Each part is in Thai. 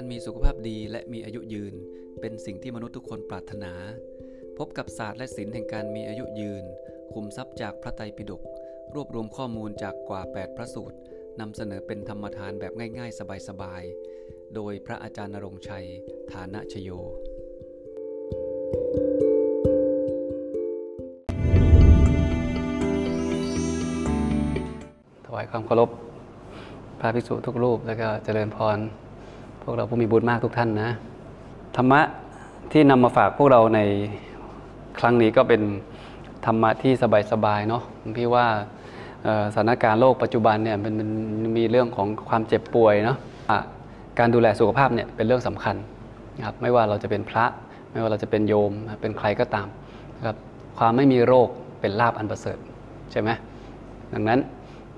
การมีสุขภาพดีและมีอายุยืนเป็นสิ่งที่มนุษย์ทุกคนปรารถนาพบกับศาสตร์และศิลป์แห่งการมีอายุยืนคุมทรัพย์จากพระไตรปิฎกรวบรวมข้อมูลจากกว่า8พระสูตรนำเสนอเป็นธรรมทานแบบง่ายๆสบายๆโดยพระอาจารย์ณรงค์ชัยฐานะชโยถวายความเคารพพระภิกษุทุกรูปแล้วก็เจริญพรพวกเราผู้มีบุญมากทุกท่านนะธรรมะที่นำมาฝากพวกเราในครั้งนี้ก็เป็นธรรมะที่สบายๆเนาะพี่ว่าสถานการณ์โลกปัจจุบันเนี่ยมันมีเรื่องของความเจ็บป่วยเนาะการดูแลสุขภาพเนี่ยเป็นเรื่องสำคัญนะครับไม่ว่าเราจะเป็นพระไม่ว่าเราจะเป็นโยมเป็นใครก็ตามนะครับความไม่มีโรคเป็นลาภอันประเสริฐใช่ไหมดังนั้น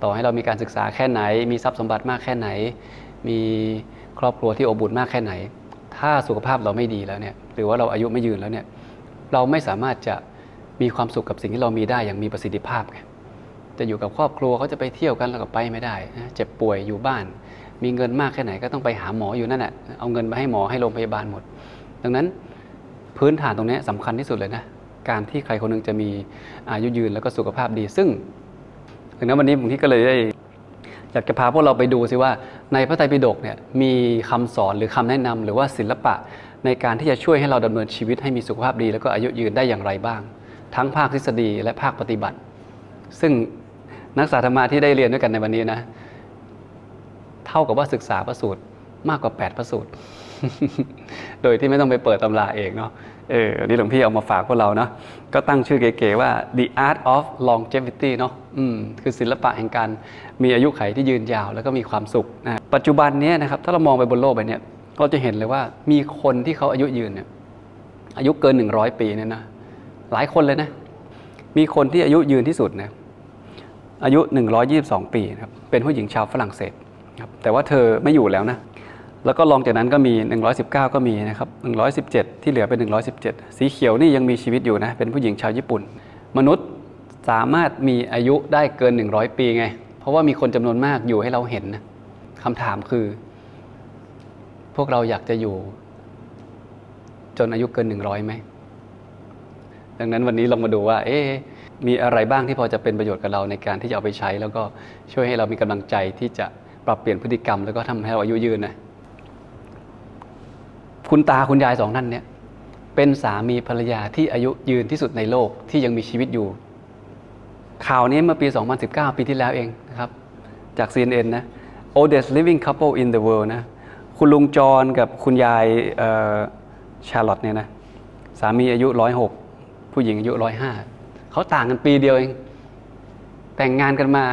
ต่อให้เรามีการศึกษาแค่ไหนมีทรัพย์สมบัติมากแค่ไหนมีครอบครัวที่อบอุ่นมากแค่ไหนถ้าสุขภาพเราไม่ดีแล้วเนี่ยหรือว่าเราอายุไม่ยืนแล้วเนี่ยเราไม่สามารถจะมีความสุขกับสิ่งที่เรามีได้อย่างมีประสิทธิภาพไงจะอยู่กับครอบครัวเขาจะไปเที่ยวกันเราก็ไปไม่ได้เจ็บป่วยอยู่บ้านมีเงินมากแค่ไหนก็ต้องไปหาหมออยู่นั่นแหละเอาเงินไปให้หมอให้โรงพยาบาลหมดดังนั้นพื้นฐานตรงนี้สำคัญที่สุดเลยนะการที่ใครคนนึงจะมีอายุยืนแล้วก็สุขภาพดีซึ่งดังนั้นวันนี้ผมที่ก็เลยได้อยากจะพาพวกเราไปดูซิว่าในพระไตรปิฎกเนี่ยมีคำสอนหรือคำแนะนำหรือว่าศิลปะในการที่จะช่วยให้เราดำเนินชีวิตให้มีสุขภาพดีแล้วก็อายุยืนได้อย่างไรบ้างทั้งภาคทฤษฎีและภาคปฏิบัติซึ่งนักศึกษาธรรมะที่ได้เรียนด้วยกันในวันนี้นะเท่ากับว่าศึกษาพระสูตรมากกว่า8พระสูตร โดยที่ไม่ต้องไปเปิดตำราเองเนาะนี่หลวงพี่เอามาฝากพวกเราเนาะก็ตั้งชื่อเก๋ๆว่า The Art of Longevity เนาะคือศิลปะแห่งการมีอายุขัยที่ยืนยาวแล้วก็มีความสุขนะปัจจุบันนี้นะครับถ้าเรามองไปบนโลกใบนี้เราจะเห็นเลยว่ามีคนที่เขาอายุยืนเนี่ยอายุเกิน100ปีเนี่ยนะหลายคนเลยนะมีคนที่อายุยืนที่สุดนะอายุ122ปีนะครับเป็นผู้หญิงชาวฝรั่งเศสครับแต่ว่าเธอไม่อยู่แล้วนะแล้วก็รองจากนั้นก็มี119ก็มีนะครับ117ที่เหลือเป็น117สีเขียวนี่ยังมีชีวิตอยู่นะเป็นผู้หญิงชาวญี่ปุ่นมนุษย์สามารถมีอายุได้เกิน100ปีไงเพราะว่ามีคนจำนวนมากอยู่ให้เราเห็นนะคำถามคือพวกเราอยากจะอยู่จนอายุเกิน100ไหมดังนั้นวันนี้ลองมาดูว่ามีอะไรบ้างที่พอจะเป็นประโยชน์กับเราในการที่จะเอาไปใช้แล้วก็ช่วยให้เรามีกำลังใจที่จะปรับเปลี่ยนพฤติกรรมแล้วก็ทำให้เราอายุยืนนะคุณตาคุณยายสองท่านเนี่ยเป็นสามีภรรยาที่อายุยืนที่สุดในโลกที่ยังมีชีวิตอยู่ข่าวนี้เมื่อปี2019ปีที่แล้วเองนะครับจาก CNN นะ Oldest Living Couple in the World นะคุณลุงจอนกับคุณยายชาร์ลอตเนี่ยนะสามีอายุ106ผู้หญิงอายุ105เขาต่างกันปีเดียวเองแต่งงานกันมา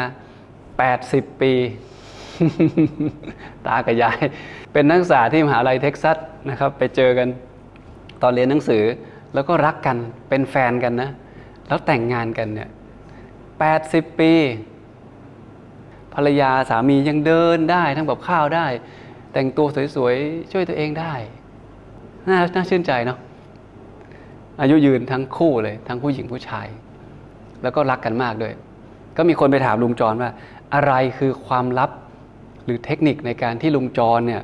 80ปีตากับยายเป็นนักศึกษาที่มหาวิทยาลัยเท็กซัสนะครับไปเจอกันตอนเรียนหนังสือแล้วก็รักกันเป็นแฟนกันนะแล้วแต่งงานกันเนี่ย80ปีภรรยาสามียังเดินได้ทำกับข้าวได้แต่งตัวสวยๆช่วยตัวเองได้น่าชื่นใจเนาะอายุยืนทั้งคู่เลยทั้งผู้หญิงผู้ชายแล้วก็รักกันมากด้วยก็มีคนไปถามลุงจรว่าอะไรคือความลับหรือเทคนิคในการที่ลุงจรเนี่ย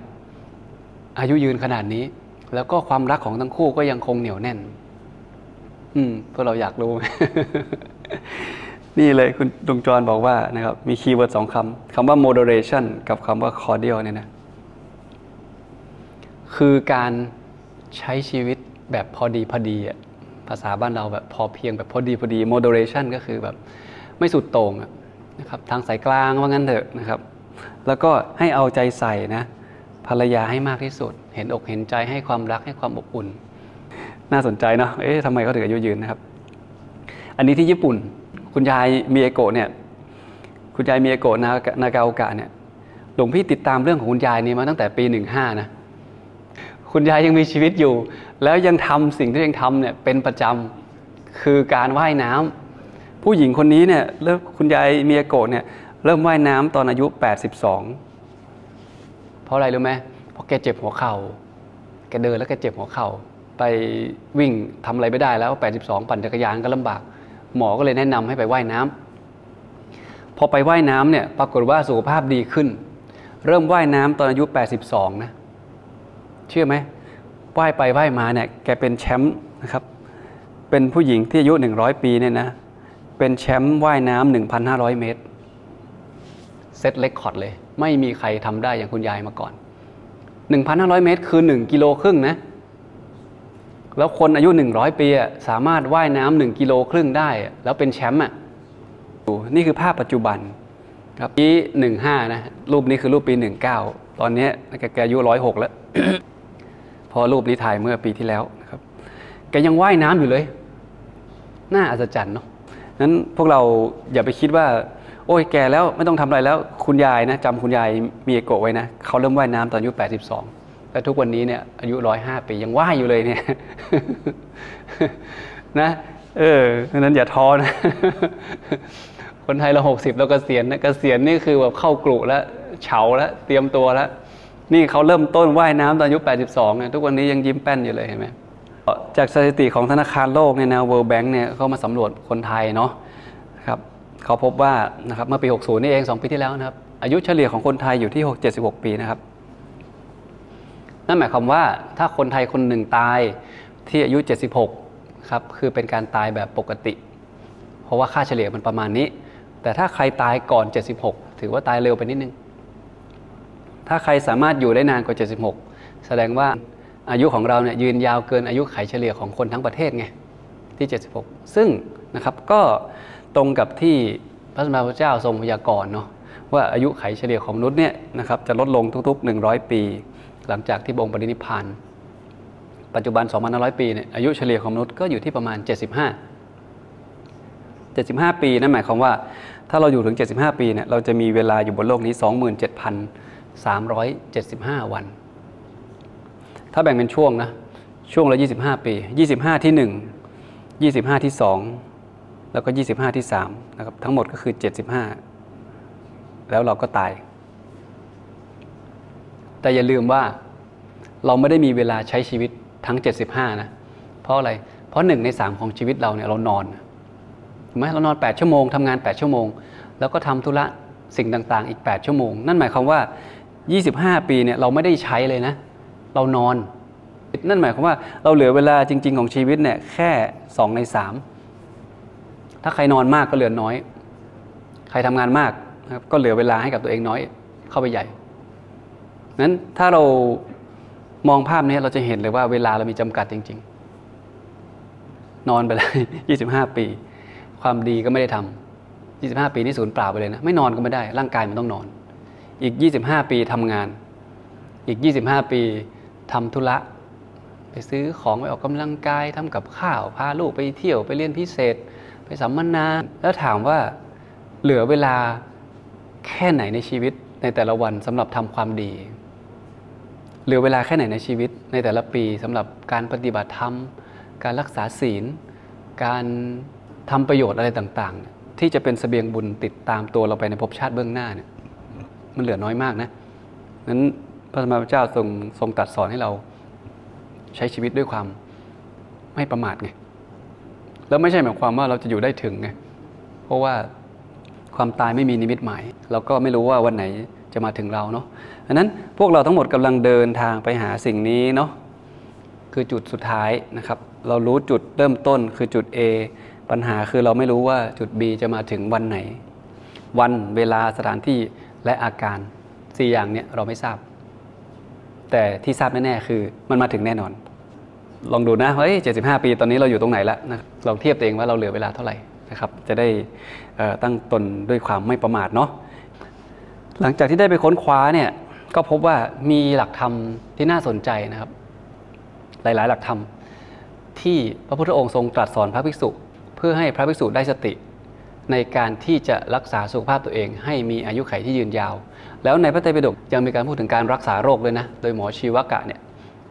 อายุยืนขนาดนี้แล้วก็ความรักของทั้งคู่ก็ยังคงเหนียวแน่นพวกเราอยากรู้ นี่เลยคุณลุงจรบอกว่านะครับมีคีย์เวิร์ด2คำคำว่า moderation กับคำว่า cordial เนี่ยนะคือการใช้ชีวิตแบบพอดีพอดีอ่ะภาษาบ้านเราแบบพอเพียงแบบพอดีพอดี moderation ก็คือแบบไม่สุดโต่งนะครับทางสายกลางว่างั้นเถอะนะครับแล้วก็ให้เอาใจใส่นะภรรยาให้มากที่สุดเห็นอกเห็นใจให้ความรักให้ความอบอุ่นน่าสนใจเนาะทำไมเขาถึงอายุยืนนะครับอันนี้ที่ญี่ปุ่นคุณยายมิเอโกะเนี่ยคุณยายมิเอโกะนากาโอกะเนี่ยหลวงพี่ติดตามเรื่องของคุณยายนี้มาตั้งแต่ปี15นะคุณยายยังมีชีวิตอยู่แล้วยังทำสิ่งที่ยังทำเนี่ยเป็นประจำคือการว่ายน้ำผู้หญิงคนนี้เนี่ยแล้วคุณยายมิเอโกะเนี่ยเริ่มว่ายน้ำตอนอายุ82เพราะอะไรรู้ไหมเพราะแกเจ็บหัวเข่าแกเดินแล้วแกเจ็บหัวเข่าไปวิ่งทำอะไรไม่ได้แล้ว82ปั่นจักรยานก็ลำบากหมอก็เลยแนะนำให้ไปว่ายน้ำพอไปว่ายน้ำเนี่ยปรากฏว่าสุขภาพดีขึ้นเริ่มว่ายน้ำตอนอายุ82นะ ชื่อไหมว่ายไปว่ายมาเนี่ยแกเป็นแชมป์นะครับเป็นผู้หญิงที่อายุ100 ปีเนี่ยนะเป็นแชมป์ว่ายน้ำ 1,500 เมตรเซตเรคคอร์ดเลยไม่มีใครทำได้อย่างคุณยายมาก่อน 1,500 เมตรคือ1.5 กิโลนะแล้วคนอายุ100 ปีสามารถว่ายน้ำ1.5 กิโลได้แล้วเป็นแชมป์อ่ะนี่คือภาพปัจจุบันครับปี15นะรูปนี้คือรูปปี19ตอนนี้แกอายุ106แล้ว พอรูปนี้ถ่ายเมื่อปีที่แล้วนะครับแกยังว่ายน้ำอยู่เลยน่าอัศจรรย์เนาะนั้นพวกเราอย่าไปคิดว่าโอ้ยแกแล้วไม่ต้องทำอะไรแล้วคุณยายนะจำคุณยายมีโกะไว้นะเขาเริ่มว่ายน้ำตอนอายุ82และทุกวันนี้เนี่ยอายุ105 ปียังว่ายอยู่เลยเนี่ย นะนั้นอย่าท้อนะ คนไทยเรา60แล้วเกษียณนะเกษียณนี่คือแบบเข้ากลุ่มแล้วเฉาแล้วเตรียมตัวแล้วนี่เขาเริ่มต้นว่ายน้ำตอนอายุ82นะทุกวันนี้ยังยิ้มแป้นอยู่เลยเห็นไหมจากสถิติของธนาคารโลกเนี่ยนะ World Bank เนี่ยเขามาสำรวจคนไทยเนาะครับเขาพบว่านะครับเมื่อปี60นี่เอง2 ปีที่แล้วนะครับอายุเฉลี่ยของคนไทยอยู่ที่76 ปีนะครับนั่นหมายความว่าถ้าคนไทยคนหนึ่งตายที่อายุ76ครับคือเป็นการตายแบบปกติเพราะว่าค่าเฉลี่ยมันประมาณนี้แต่ถ้าใครตายก่อน76ถือว่าตายเร็วไปนิดนึงถ้าใครสามารถอยู่ได้นานกว่า76แสดงว่าอายุของเราเนี่ยยืนยาวเกินอายุไขเฉลี่ยของคนทั้งประเทศไงที่76ซึ่งนะครับก็ตรงกับที่พระสัมมาสัมพุทธเจ้าทรงพยากรณ์เนาะว่าอายุไขเฉลี่ยของมนุษย์เนี่ยนะครับจะลดลงทุกๆ100 ปีหลังจากที่พระองค์ปรินิพพานปัจจุบัน 2,500 ปีเนี่ยอายุเฉลี่ยของมนุษย์ก็อยู่ที่ประมาณ75 ปีนั่นหมายความว่าถ้าเราอยู่ถึง75 ปีเนี่ยเราจะมีเวลาอยู่บนโลกนี้ 27,375 วันถ้าแบ่งเป็นช่วงนะช่วงละ25 ปี25ที่1 25ที่2แล้วก็25ที่3นะครับทั้งหมดก็คือ75แล้วเราก็ตายแต่อย่าลืมว่าเราไม่ได้มีเวลาใช้ชีวิตทั้ง75นะเพราะอะไรเพราะ1ใน3ของชีวิตเราเนี่ยเรานอนถูกมั้ยเรานอน8 ชั่วโมงทำงาน8 ชั่วโมงแล้วก็ทำธุระสิ่งต่างๆอีก8 ชั่วโมงนั่นหมายความว่า25 ปีเนี่ยเราไม่ได้ใช้เลยนะเรานอนนั่นหมายความว่าเราเหลือเวลาจริงๆของชีวิตเนี่ยแค่2 ใน 3ถ้าใครนอนมากก็เหลือน้อยใครทำงานมากนะครับก็เหลือเวลาให้กับตัวเองน้อยเข้าไปใหญ่นั้นถ้าเรามองภาพนี้เราจะเห็นเลยว่าเวลาเรามีจำกัดจริงๆนอนไปเลย25 ปีความดีก็ไม่ได้ทำ25 ปีนี่สูญเปล่าไปเลยนะไม่นอนก็ไม่ได้ร่างกายมันต้องนอนอีก25 ปีทำงานอีก25 ปีทำธุระไปซื้อของไปออกกำลังกายทำกับข้าวพาลูกไปเที่ยวไปเรียนพิเศษไปสัมมนาแล้วถามว่าเหลือเวลาแค่ไหนในชีวิตในแต่ละวันสำหรับทำความดีเหลือเวลาแค่ไหนในชีวิตในแต่ละปีสำหรับการปฏิบัติธรรมการรักษาศีลการทำประโยชน์อะไรต่างๆที่จะเป็นเสบียงบุญติดตามตัวเราไปในภพชาติเบื้องหน้าเนี่ยมันเหลือน้อยมากนะนั้นพระสัมมาสัมพุทธเจ้าทรงตรัสสอนให้เราใช้ชีวิตด้วยความไม่ประมาทไงแล้วไม่ใช่หมายความว่าเราจะอยู่ได้ถึงไงเพราะว่าความตายไม่มีนิมิตหมายเราก็ไม่รู้ว่าวันไหนจะมาถึงเราเนาะฉะนั้นพวกเราทั้งหมดกำลังเดินทางไปหาสิ่งนี้เนาะคือจุดสุดท้ายนะครับเรารู้จุดเริ่มต้นคือจุด A ปัญหาคือเราไม่รู้ว่าจุด B จะมาถึงวันไหนวันเวลาสถานที่และอาการ4อย่างเนี้ยเราไม่ทราบแต่ที่ทราบแน่ๆคือมันมาถึงแน่นอนลองดูนะเฮ้ย75 ปีตอนนี้เราอยู่ตรงไหนละนะลองเทียบตัวเองว่าเราเหลือเวลาเท่าไหร่นะครับจะได้ตั้งตนด้วยความไม่ประมาทเนาะหลังจากที่ได้ไปค้นคว้าเนี่ยก็พบว่ามีหลักธรรมที่น่าสนใจนะครับหลายๆหลักธรรมที่พระพุทธองค์ทรงตรัสสอนพระภิกษุเพื่อให้พระภิกษุได้สติในการที่จะรักษาสุขภาพตัวเองให้มีอายุขัยที่ยืนยาวแล้วในพระไตรปิฎกยังมีการพูดถึงการรักษาโรคด้วยนะโดยหมอชีวกะเนี่ย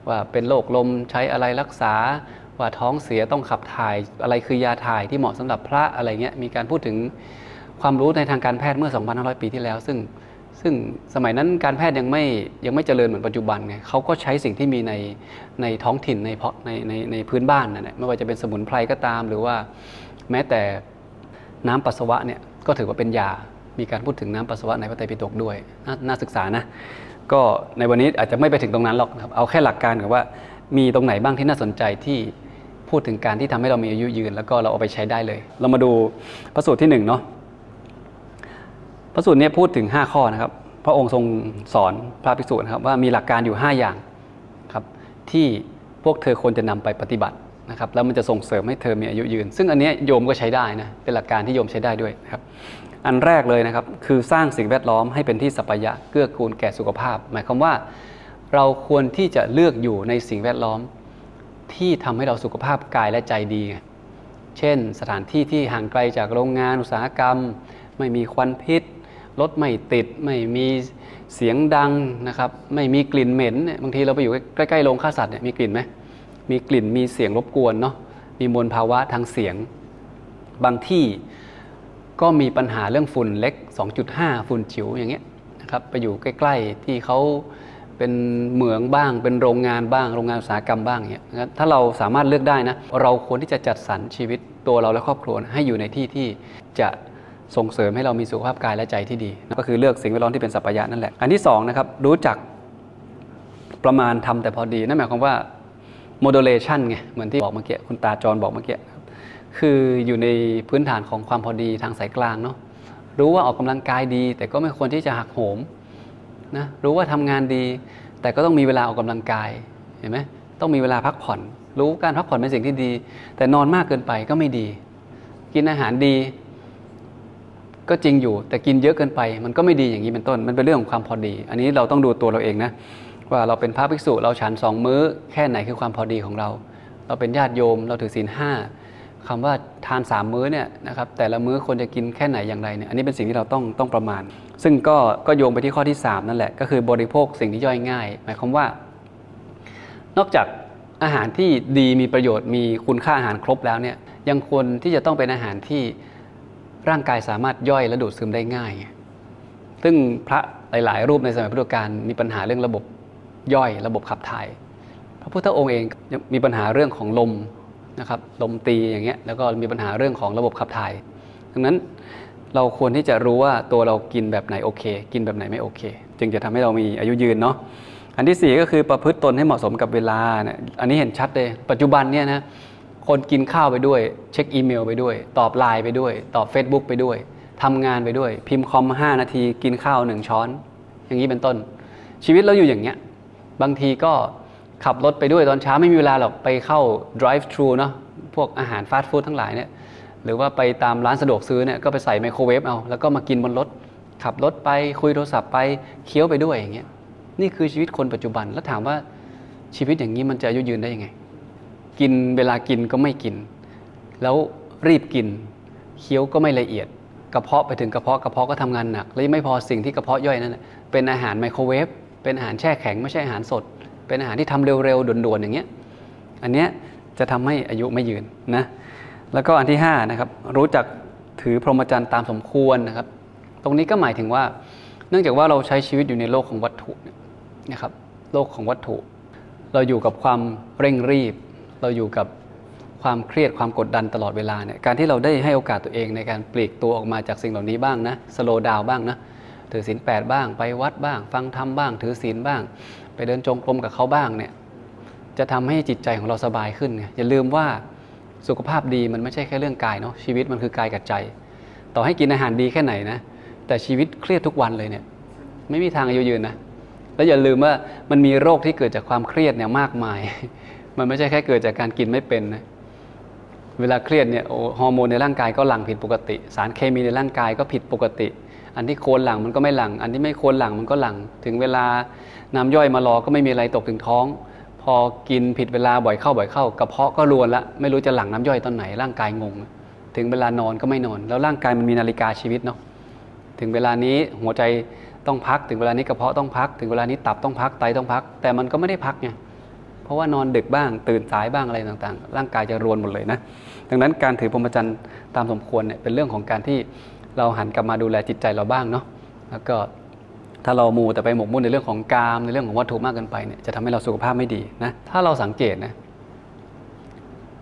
ว่าเป็นโรคลมใช้อะไรรักษาว่าท้องเสียต้องขับถ่ายอะไรคือยาถ่ายที่เหมาะสำหรับพระอะไรเงี้ยมีการพูดถึงความรู้ในทางการแพทย์เมื่อ 2,500 ปีที่แล้วซึ่งสมัยนั้นการแพทย์ยังไม่เจริญเหมือนปัจจุบันไงเขาก็ใช้สิ่งที่มีในท้องถิ่นในพื้นบ้านนั่นแหละไม่ว่าจะเป็นสมุนไพรก็ตามหรือว่าแม้แต่น้ำปัสสาวะเนี่ยก็ถือว่าเป็นยา มีการพูดถึงน้ำปัสสาวะในพระไตรปิฎกด้วย น่าศึกษานะก็ในวันนี้อาจจะไม่ไปถึงตรงนั้นหรอกนะครับเอาแค่หลักการกับว่ามีตรงไหนบ้างที่น่าสนใจที่พูดถึงการที่ทำให้เรามีอายุยืนแล้วก็เราเอาไปใช้ได้เลยเรามาดูพระสูตรที่1เนาะพระสูตรนี้พูดถึง5ข้อนะครับพระองค์ทรงสอนพระภิกษุนะครับว่ามีหลักการอยู่5อย่างครับที่พวกเธอควรจะนำไปปฏิบัตินะครับแล้วมันจะส่งเสริมให้เธอมีอายุยืนซึ่งอันนี้โยมก็ใช้ได้นะเป็นหลักการที่โยมใช้ได้ด้วยนะครับอันแรกเลยนะครับคือสร้างสิ่งแวดล้อมให้เป็นที่สัปปายะเกื้อกูลแก่สุขภาพหมายความว่าเราควรที่จะเลือกอยู่ในสิ่งแวดล้อมที่ทำให้เราสุขภาพกายและใจดีเช่นสถานที่ที่ห่างไกลจากโรงงานอุตสาหกรรมไม่มีควันพิษรถไม่ติดไม่มีเสียงดังนะครับไม่มีกลิ่นเหม็นบางทีเราไปอยู่ใกล้ๆโรงฆ่าสัตว์เนี่ยมีกลิ่นไหมมีกลิ่นมีเสียงรบกวนเนาะมีมลภาวะทางเสียงบางที่ก็มีปัญหาเรื่องฝุ่นเล็ก 2.5 ฝุ่นจิ๋วอย่างเงี้ยนะครับไปอยู่ใกล้ๆที่เขาเป็นเหมืองบ้างเป็นโรงงานบ้างโรงงานอุตสาหกรรมบ้างเงี้ยนะถ้าเราสามารถเลือกได้นะเราควรที่จะจัดสรรชีวิตตัวเราและครอบครัวให้อยู่ในที่ที่จะส่งเสริมให้เรามีสุขภาพกายและใจที่ดีนะก็คือเลือกสิ่งแวดล้อมที่เป็นสัปปายะนั่นแหละอันที่2นะครับรู้จักประมาณทำแต่พอดีนั่นหมายความว่า modulation ไงเหมือนที่บอกเมื่อกี้คุณตาจรบอกเมื่อกี้คืออยู่ในพื้นฐานของความพอดีทางสายกลางเนาะรู้ว่าออกกำลังกายดีแต่ก็ไม่ควรที่จะหักโหมนะรู้ว่าทำงานดีแต่ก็ต้องมีเวลาออกกำลังกายเห็นไหมต้องมีเวลาพักผ่อนรู้การพักผ่อนเป็นสิ่งที่ดีแต่นอนมากเกินไปก็ไม่ดีกินอาหารดีก็จริงอยู่แต่กินเยอะเกินไปมันก็ไม่ดีอย่างนี้เป็นต้นมันเป็นเรื่องของความพอดีอันนี้เราต้องดูตัวเราเองนะว่าเราเป็นพระภิกษุเราฉัน2มื้อแค่ไหนคือความพอดีของเราเราเป็นญาติโยมเราถือศีล5คำว่าทาน3มื้อเนี่ยนะครับแต่ละมื้อควรจะกินแค่ไหนอย่างไรเนี่ยอันนี้เป็นสิ่งที่เราต้องประมาณซึ่งก็โยงไปที่ข้อที่3นั่นแหละก็คือบริโภคสิ่งที่ย่อยง่ายหมายความว่านอกจากอาหารที่ดีมีประโยชน์มีคุณค่าอาหารครบแล้วเนี่ยยังควรที่จะต้องเป็นอาหารที่ร่างกายสามารถย่อยและดูดซึมได้ง่ายซึ่งพระหลายๆรูปในสมัยพุทธกาลมีปัญหาเรื่องระบบย่อยระบบขับถ่ายพระพุทธองค์เองมีปัญหาเรื่องของลมนะครับลมตีอย่างเงี้ยแล้วก็มีปัญหาเรื่องของระบบขับถ่ายดังนั้นเราควรที่จะรู้ว่าตัวเรากินแบบไหนโอเคกินแบบไหนไม่โอเคจึงจะทำให้เรามีอายุยืนเนาะอันที่4ก็คือประพฤติตนให้เหมาะสมกับเวลาเนี่ยอันนี้เห็นชัดเลยปัจจุบันเนี่ยนะคนกินข้าวไปด้วยเช็คอีเมลไปด้วยตอบไลน์ไปด้วยตอบ Facebook ไปด้วยทำงานไปด้วยพิมพ์คอม5นาทีกินข้าว1ช้อนอย่างนี้เป็นต้นชีวิตเราอยู่อย่างเงี้ยบางทีก็ขับรถไปด้วยตอนเช้าไม่มีเวลาหรอกไปเข้า drive thru เนาะพวกอาหารฟาสต์ฟู้ดทั้งหลายเนี่ยหรือว่าไปตามร้านสะดวกซื้อเนี่ยก็ไปใส่ไมโครเวฟเอาแล้วก็มากินบนรถขับรถไปคุยโทรศัพท์ไปเคี้ยวไปด้วยอย่างเงี้ยนี่คือชีวิตคนปัจจุบันแล้วถามว่าชีวิตอย่างนี้มันจะอายุยืนได้ยังไงกินเวลากินก็ไม่กินแล้วรีบกินเคี้ยวก็ไม่ละเอียดกระเพาะไปถึงกระเพาะก็ทำงานหนักและไม่พอสิ่งที่กระเพาะย่อยนั่นเป็นอาหารไมโครเวฟเป็นอาหารแช่แข็งไม่ใช่อาหารสดเป็นอาหารที่ทำเร็วๆด่วนๆอย่างเงี้ยอันเนี้ยจะทำให้อายุไม่ยืนนะแล้วก็อันที่5นะครับรู้จักถือพรหมจรรย์ตามสมควรนะครับตรงนี้ก็หมายถึงว่าเนื่องจากว่าเราใช้ชีวิตอยู่ในโลกของวัตถุนะครับโลกของวัตถุเราอยู่กับความเร่งรีบเราอยู่กับความเครียดความกดดันตลอดเวลาเนี่ยการที่เราได้ให้โอกาสตัวเองในการปลีกตัวออกมาจากสิ่งเหล่านี้บ้างนะสโลว์ดาวน์บ้างนะถือศีล8บ้างไปวัดบ้างฟังธรรมบ้างถือศีลบ้างไปเดินจงกรมกับเขาบ้างเนี่ยจะทำให้จิตใจของเราสบายขึ้นไงอย่าลืมว่าสุขภาพดีมันไม่ใช่แค่เรื่องกายเนาะชีวิตมันคือกายกับใจต่อให้กินอาหารดีแค่ไหนนะแต่ชีวิตเครียดทุกวันเลยเนี่ยไม่มีทางอายุยืนนะแล้วอย่าลืมว่ามันมีโรคที่เกิดจากความเครียดเนี่ยมากมายมันไม่ใช่แค่เกิดจากการกินไม่เป็นนะเวลาเครียดเนี่ยฮอร์โมนในร่างกายก็หลั่งผิดปกติสารเคมีในร่างกายก็ผิดปกติอันที่ควรหลั่งมันก็ไม่หลั่งอันที่ไม่ควรหลั่งมันก็หลั่งถึงเวลาน้ำย่อยมารอก็ไม่มีอะไรตกถึงท้องพอกินผิดเวลาบ่อยเข้ากระเพาะก็รวนละไม่รู้จะหลั่งน้ำย่อยตอนไหนร่างกายงงถึงเวลานอนก็ไม่นอนแล้วร่างกายมันมีนาฬิกาชีวิตเนาะถึงเวลานี้หัวใจต้องพักถึงเวลานี้กระเพาะต้องพักถึงเวลานี้ตับต้องพักไตต้องพักแต่มันก็ไม่ได้พักไงเพราะว่านอนดึกบ้างตื่นสายบ้างอะไรต่างๆร่างกายจะรวนหมดเลยนะดังนั้นการถือพรหมจรรย์ตามสมควรเนี่ยเป็นเรื่องของการที่เราหันกลับมาดูแลจิตใจเราบ้างเนาะแล้วก็ถ้าเรามัวแต่ไปหมกมุ่นในเรื่องของกามในเรื่องของวัตถุมากเกินไปเนี่ยจะทำให้เราสุขภาพไม่ดีนะถ้าเราสังเกตนะ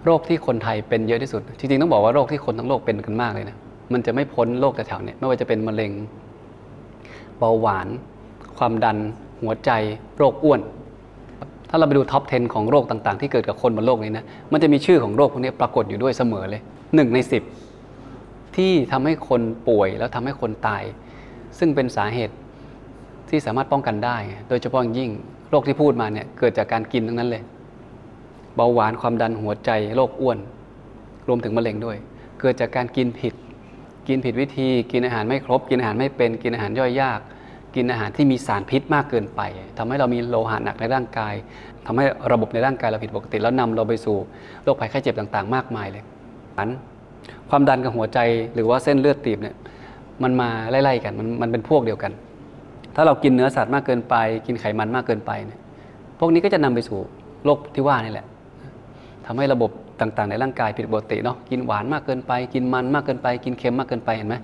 โรคที่คนไทยเป็นเยอะที่สุดจริงๆต้องบอกว่าโรคที่คนทั้งโลกเป็นกันมากเลยนะ มันจะไม่พ้นโรคแถวๆเนี่ยไม่ว่าจะเป็นมะเร็งเบาหวานความดันหัวใจโรคอ้วนถ้าเราไปดูท็อป 10 ของโรคต่างๆที่เกิดกับคนบนโลกนี้นะมันจะมีชื่อของโรคพวกนี้ปรากฏอยู่ด้วยเสมอเลย1ใน10ที่ทำให้คนป่วยแล้วทำให้คนตายซึ่งเป็นสาเหตุที่สามารถป้องกันได้โดยเฉพาะยิ่งโรคที่พูดมาเนี่ยเกิดจากการกินทั้งนั้นเลยเบาหวานความดันหัวใจโรคอ้วนรวมถึงมะเร็งด้วยเกิดจากการกินผิดวิธีกินอาหารไม่ครบกินอาหารไม่เป็นกินอาหารย่อยยากกินอาหารที่มีสารพิษมากเกินไปทำให้เรามีโลหะหนักในร่างกายทำให้ระบบในร่างกายเราผิดปกติแล้วนำเราไปสู่โรคภัยไข้เจ็บต่างๆมากมายเลยความดันกับหัวใจหรือว่าเส้นเลือดตีบเนี่ยมันมาไล่ๆกันมันเป็นพวกเดียวกันถ้าเรากินเนื้อสัตว์มากเกินไปกินไขมันมากเกินไปเนี่ยพวกนี้ก็จะนำไปสู่โรคที่ว่านี่แหละทำให้ระบบต่างๆในร่างกายผิดปกติเนาะกินหวานมากเกินไปกินมันมากเกินไปกินเค็มมากเกินไปเห็นไหม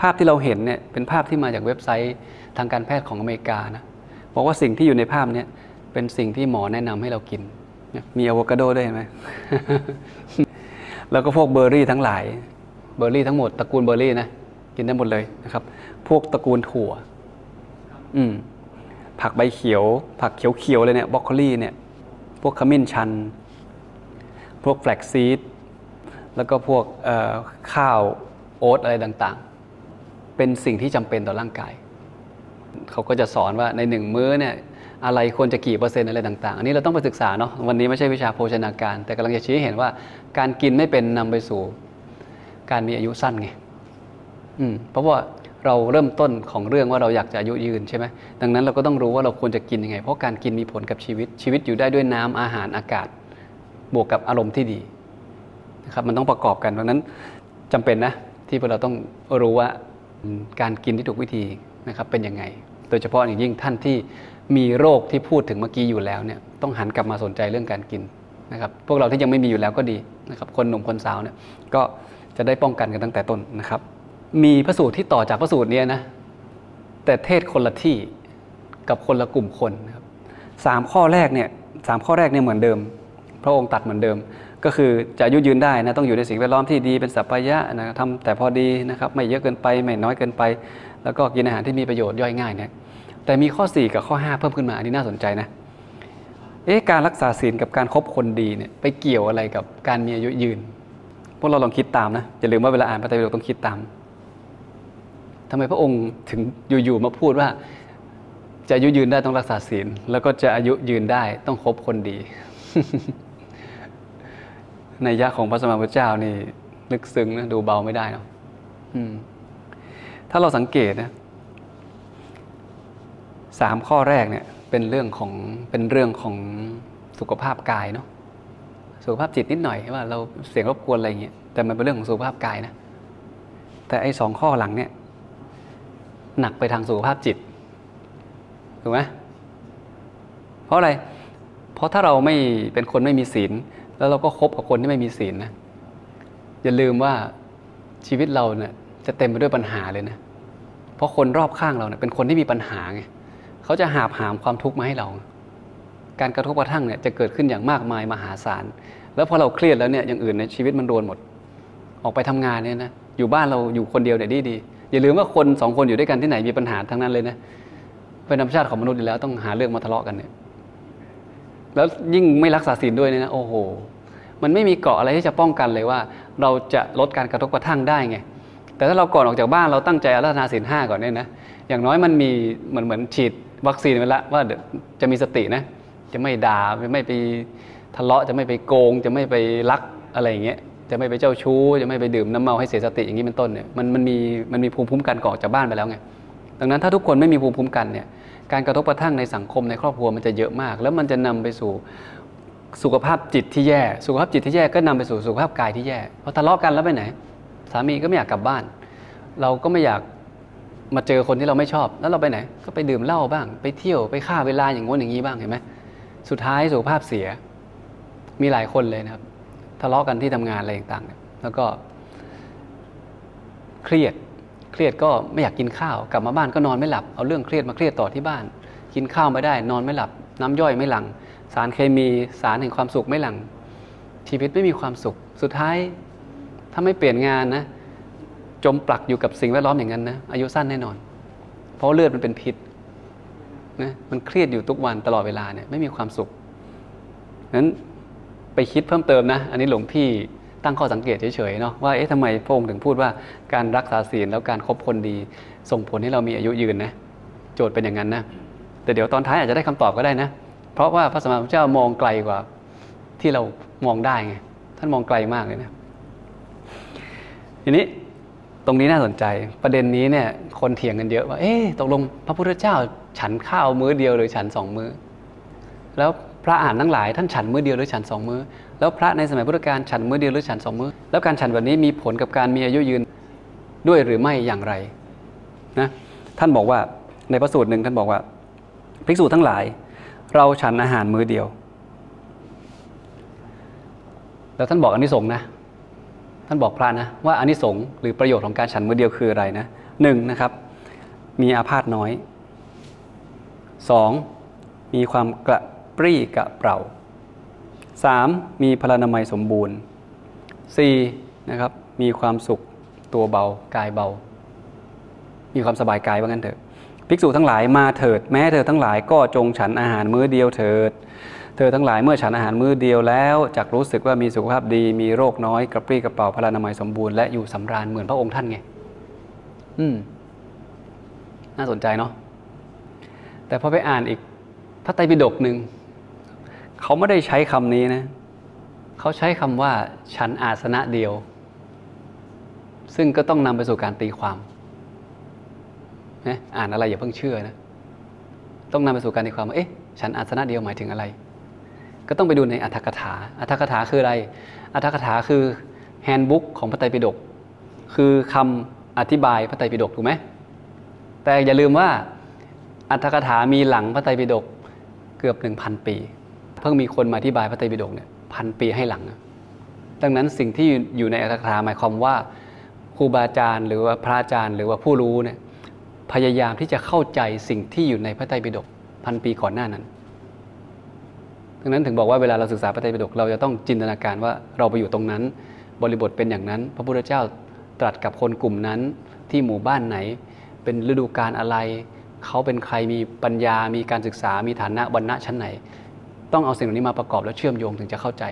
ภาพที่เราเห็นเนี่ยเป็นภาพที่มาจากเว็บไซต์ทางการแพทย์ของอเมริกานะบอกว่าสิ่งที่อยู่ในภาพเนี่ยเป็นสิ่งที่หมอแนะนำให้เรากินมีอะโวคาโดด้วยเห็นไหม แล้วก็พวกเบอร์รี่ทั้งหลายเบอร์รี่ทั้งหมดตระกูลเบอร์รี่นะกินได้หมดเลยนะครับพวกตระกูลถั่วผักใบเขียวผักเขียวๆเลยเนี่ยบรอกโคลีเนี่ยพวกขมิ้นชันพวกแฟลกซีดแล้วก็พวกข้าวโอ๊ตอะไรต่างๆเป็นสิ่งที่จำเป็นต่อร่างกายเขาก็จะสอนว่าในหนึ่งมื้อเนี่ยอะไรควรจะกี่เปอร์เซ็นต์อะไรต่างๆอันนี้เราต้องไปศึกษาเนาะวันนี้ไม่ใช่วิชาโภชนาการแต่กำลังจะชี้ให้เห็นว่าการกินไม่เป็นนำไปสู่การมีอายุสั้นไงเพราะว่าเราเริ่มต้นของเรื่องว่าเราอยากจะอายุยืนใช่ไหมดังนั้นเราก็ต้องรู้ว่าเราควรจะกินยังไงเพราะการกินมีผลกับชีวิตอยู่ได้ด้วยน้ำอาหารอากาศบวกกับอารมณ์ที่ดีนะครับมันต้องประกอบกันดังนั้นจำเป็นนะที่พวกเราต้องรู้ว่าการกินที่ถูกวิธีนะครับเป็นยังไงโดยเฉพาะอย่างยิ่งท่านที่มีโรคที่พูดถึงเมื่อกี้อยู่แล้วเนี่ยต้องหันกลับมาสนใจเรื่องการกินนะครับพวกเราที่ยังไม่มีอยู่แล้วก็ดีนะครับคนหนุ่มคนสาวเนี่ยก็จะได้ป้องกันกันตั้งแต่ต้นนะครับมีพระสูตรที่ต่อจากพระสูตรนี้นะแต่เทศคนละที่กับคนละกลุ่มคนนะครับ3ข้อแรกเนี่ยเหมือนเดิมพระองค์ตัดเหมือนเดิมก็คือจะอายุยืนได้นะต้องอยู่ในสิ่งแวดล้อมที่ดีเป็นสัพพยะนะทำแต่พอดีนะครับไม่เยอะเกินไปไม่น้อยเกินไปแล้วก็กินอาหารที่มีประโยชน์ย่อยง่ายนะแต่มีข้อ4กับข้อ5เพิ่มขึ้นมาอันนี้น่าสนใจนะการรักษาศีลกับการคบคนดีเนี่ยไปเกี่ยวอะไรกับการมีอายุยืนพวกเราลองคิดตามนะอย่าลืมว่าเวลาอ่านพระไตรปิฎกต้องคิดตามทำไมพระองค์ถึงอยู่ๆมาพูดว่าจะอายุยืนได้ต้องรักษาศีลแล้วก็จะอายุยืนได้ต้องคบคนดี นัยยะของพระสัมมาสัมพุทธเจ้านี่ลึกซึ้งนะดูเบาไม่ได้เนาะถ้าเราสังเกตนะ3ข้อแรกเนี่ยเป็นเรื่องของสุขภาพกายเนาะสุขภาพจิตนิดหน่อยว่าเราเสียงรบกวนอะไรอย่างเงี้ยแต่มันเป็นเรื่องของสุขภาพกายนะแต่ไอ้2ข้อหลังเนี่ยหนักไปทางสุขภาพจิตถูกไหมเพราะอะไรเพราะถ้าเราไม่เป็นคนไม่มีศีลแล้วเราก็คบกับคนที่ไม่มีศีลนะอย่าลืมว่าชีวิตเราเนี่ยจะเต็มไปด้วยปัญหาเลยนะเพราะคนรอบข้างเราเนี่ยเป็นคนที่มีปัญหาไงเขาจะหาบหามความทุกข์มาให้เราการกระทบกระทั่งเนี่ยจะเกิดขึ้นอย่างมากมายมหาศาลแล้วพอเราเครียดแล้วเนี่ยอย่างอื่นในชีวิตมันโดนหมดออกไปทำงานเนี่ยนะอยู่บ้านเราอยู่คนเดียวเนี่ยดีอย่าลืมว่าคน2คนอยู่ด้วยกันที่ไหนมีปัญหาทั้งนั้นเลยนะเป็นธรรมชาติของมนุษย์อยู่แล้วต้องหาเรื่องมาทะเลาะกันเนี่ยแล้วยิ่งไม่รักษาศีลด้วยเนี่ยนะโอ้โหมันไม่มีเกราะอะไรที่จะป้องกันเลยว่าเราจะลดการกระทบกระทั่งได้ไงแต่ถ้าเราก่อนออกจากบ้านเราตั้งใจอาราธนาศีล5ก่อนเนี่ยนะอย่างน้อยมันมีเหมือนฉีดวัคซีนไปละว่าจะมีสตินะจะไม่ด่าจะไม่ไปทะเลาะจะไม่ไปโกงจะไม่ไปลักอะไรอย่างเงี้ยจะไม่ไปเจ้าชู้จะไม่ไปดื่มน้ำเมาให้เสียสติอย่างนี้เป็นต้นเนี่ยมันมีภูมิคุ้มกันก่อนจากบ้านไปแล้วไงดังนั้นถ้าทุกคนไม่มีภูมิคุ้มกันเนี่ยการกระทบกระทั่งในสังคมในครอบครัวมันจะเยอะมากแล้วมันจะนำไปสู่สุขภาพจิตที่แย่สุขภาพจิตที่แย่ก็นำไปสู่สุขภาพกายที่แย่พอทะเลาะกันแล้วไปไหนสามีก็ไม่อยากกลับบ้านเราก็ไม่อยากมาเจอคนที่เราไม่ชอบแล้วเราไปไหนก็ไปดื่มเหล้าบ้างไปเที่ยวไปฆ่าเวลาอย่างงี้อย่างนี้บ้างเห็นไหมสุดท้ายสุขภาพเสียมีหลายคนเลยนะครับทะเลาะกันที่ทำงานอะไรต่างๆแล้วก็เครียดก็ไม่อยากกินข้าวกลับมาบ้านก็นอนไม่หลับเอาเรื่องเครียดมาเครียดต่อที่บ้านกินข้าวไม่ได้นอนไม่หลับน้ำย่อยไม่หลั่งสารเคมีสารแห่งความสุขไม่หลั่งชีวิตไม่มีความสุขสุดท้ายถ้าไม่เปลี่ยนงานนะ จมปลักอยู่กับสิ่งแวดล้อมอย่างนั้นนะอายุสั้นแน่นอนเพราะเลือดมันเป็นพิษนะมันเครียดอยู่ทุกวันตลอดเวลาเนี่ยไม่มีความสุขนั้นไปคิดเพิ่มเติมนะอันนี้หลวงพี่ตั้งข้อสังเกตเฉยๆเนาะว่าเอ๊ะทำไมพระองค์ถึงพูดว่าการรักษาศีลแล้วการคบคนดีส่งผลให้เรามีอายุยืนนะโจทย์เป็นอย่างนั้นนะแต่เดี๋ยวตอนท้ายอาจจะได้คำตอบก็ได้นะเพราะว่าพระสัมมาสัมพุทธเจ้ามองไกลกว่าที่เรามองได้ไงท่านมองไกลมากเลยนะทีนี้ตรงนี้น่าสนใจประเด็นนี้เนี่ยคนเถียงกันเยอะว่าเอ๊ะตกลงพระพุทธเจ้าฉันข้าวมื้อเดียวหรือฉัน2มื้อแล้วพระอรหันต์ทั้งหลายท่านฉันมื้อเดียวหรือฉัน2มื้อแล้วพระในสมัยพุทธกาลฉันมื้อเดียวหรือฉัน2มื้อแล้วการฉันแบบนี้มีผลกับการมีอายุยืนด้วยหรือไม่อย่างไรนะท่านบอกว่าในพระสูตรนึงท่านบอกว่าภิกษุทั้งหลายเราฉันอาหารมื้อเดียวแล้วท่านบอกอานิสงส์นะท่านบอกพระนะว่าอานิสงส์หรือประโยชน์ของการฉันมื้อเดียวคืออะไรนะ1นะครับมีอาพาธน้อย2มีความกระปรี้กระเปร่า3มีพลานามัยสมบูรณ์4นะครับมีความสุขตัวเบากายเบามีความสบายกายว่างั้นเถอะภิกษุทั้งหลายมาเถิดแม้เธอทั้งหลายก็จงฉันอาหารมื้อเดียวเถิดเธอทั้งหลายเมื่อฉันอาหารมื้อเดียวแล้วจักรู้สึกว่ามีสุขภาพดีมีโรคน้อยกระปรี้กระเปร่าพลานามัยสมบูรณ์และอยู่สำราญเหมือนพระองค์ท่านไงน่าสนใจเนาะแต่พอไปอ่านอีกพระไตรปิฎกนึงเขาไม่ได้ใช้คำนี้นะเขาใช้คำว่าฉันอาสนะเดียวซึ่งก็ต้องนำไปสู่การตีความนะอ่านอะไรอย่าเพิ่งเชื่อนะต้องนำไปสู่การตีความว่าเอ๊ะฉันอาสนะเดียวหมายถึงอะไรก็ต้องไปดูในอรรถกถาอรรถกถาคืออะไรอรรถกถาคือแฮนด์บุ๊กของพระไตรปิฎกคือคำอธิบายพระไตรปิฎกถูกไหมแต่อย่าลืมว่าอรรถกถามีหลังพระไตรปิฎกเกือบ 1,000 ปีเพิ่งมีคนมาอธิบายพระไตรปิฎกเนี่ยพันปีให้หลังดังนั้นสิ่งที่อยู่ในอรรถกถาหมายความว่าครูบาอาจารย์หรือว่าพระอาจารย์หรือว่าผู้รู้เนี่ยพยายามที่จะเข้าใจสิ่งที่อยู่ในพระไตรปิฎกพันปีก่อนหน้านั้นดังนั้นถึงบอกว่าเวลาเราศึกษาพระไตรปิฎกเราจะต้องจินตนาการว่าเราไปอยู่ตรงนั้นบริบทเป็นอย่างนั้นพระพุทธเจ้าตรัสกับคนกลุ่มนั้นที่หมู่บ้านไหนเป็นฤดูกาลอะไรเขาเป็นใครมีปัญญามีการศึกษามีฐานะวรรณะชั้นไหนต้องเอาสิ่งเหล่านี้มาประกอบแล้วเชื่อมโยงถึงจะเข้าใจ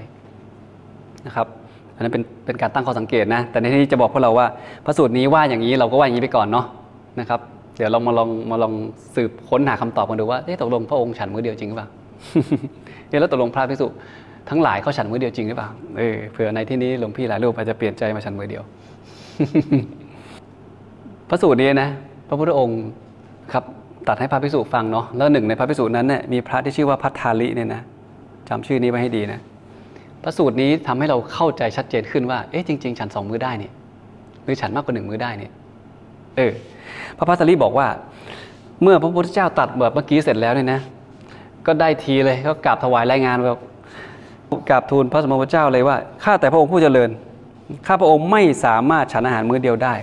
นะครับอันนั้นเป็นการตั้งข้อสังเกตนะแต่ในที่นี้จะบอกพวกเราว่าพระสูตรนี้ว่าอย่างนี้เราก็ว่าอย่างนี้ไปก่อนเนาะนะครับเดี๋ยวเรามาลองสืบค้นหาคำตอบกันดูว่าเอ๊ะตกลงพระองค์ฉันมื้อเดียวจริงหรือเปล่าเอ๊ะแล้วตกลงพระภิกษุทั้งหลายเขาฉันมื้อเดียวจริงหรือเปล่าเผื่อในที่นี้หลวงพี่หลายรูปอาจจะเปลี่ยนใจมาฉันมื้อเดียวพระสูตรนี้นะพระพุทธองค์ครับตัดให้พระภิกษุฟังเนาะแล้วหนึ่งในพระภิกษุนั้นเนี่ยมีพระที่ชื่อว่าพัทธาลิเนี่ยนะจำชื่อนี้ไว้ให้ดีนะพระสูตรนี้ทำให้เราเข้าใจชัดเจนขึ้นว่าเอ๊ะจริงๆฉัน2มื้อได้นี่หรือฉันมากกว่า1มื้อได้นี่พระพัทธาลิบอกว่าเมื่อพระพุทธเจ้าตัดแบบเมื่อกี้เสร็จแล้วเนี่ยนะก็ได้ทีเลยก็กราบถวายรายงานแบบกราบทูลพระสัมมาสัมพุทธเจ้าเลยว่าข้าแต่พระองค์ผู้เจริญข้าพระองค์ไม่สามารถฉันอาหารมื้อเดียวได้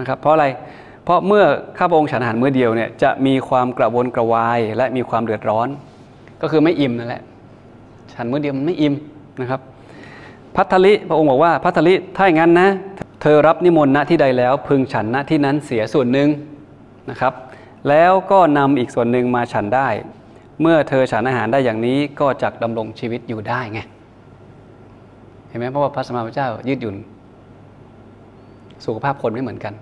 นะครับเพราะอะไรเพราะเมื่อข้าพระองค์ฉันอาหารมื้อเดียวเนี่ยจะมีความกระวนกระวายและมีความเดือดร้อนก็คือไม่อิ่มนั่นแหละฉันมื้อเดียวมันไม่อิ่มนะครับพัทธลิพระองค์บอกว่าพัทธลิถ้าอย่างนั้นนะเธอรับนิมนต์ณที่ใดแล้วพึงฉันณที่นั้นเสียส่วนหนึ่งนะครับแล้วก็นำอีกส่วนหนึ่งมาฉันได้เมื่อเธอฉันอาหารได้อย่างนี้ก็จักดำรงชีวิตอยู่ได้ไงเห็นไหมเพราะว่าพระสัมมาสัมพุทธเจ้ายืดหยุ่นสุขภาพคนไม่เหมือนกัน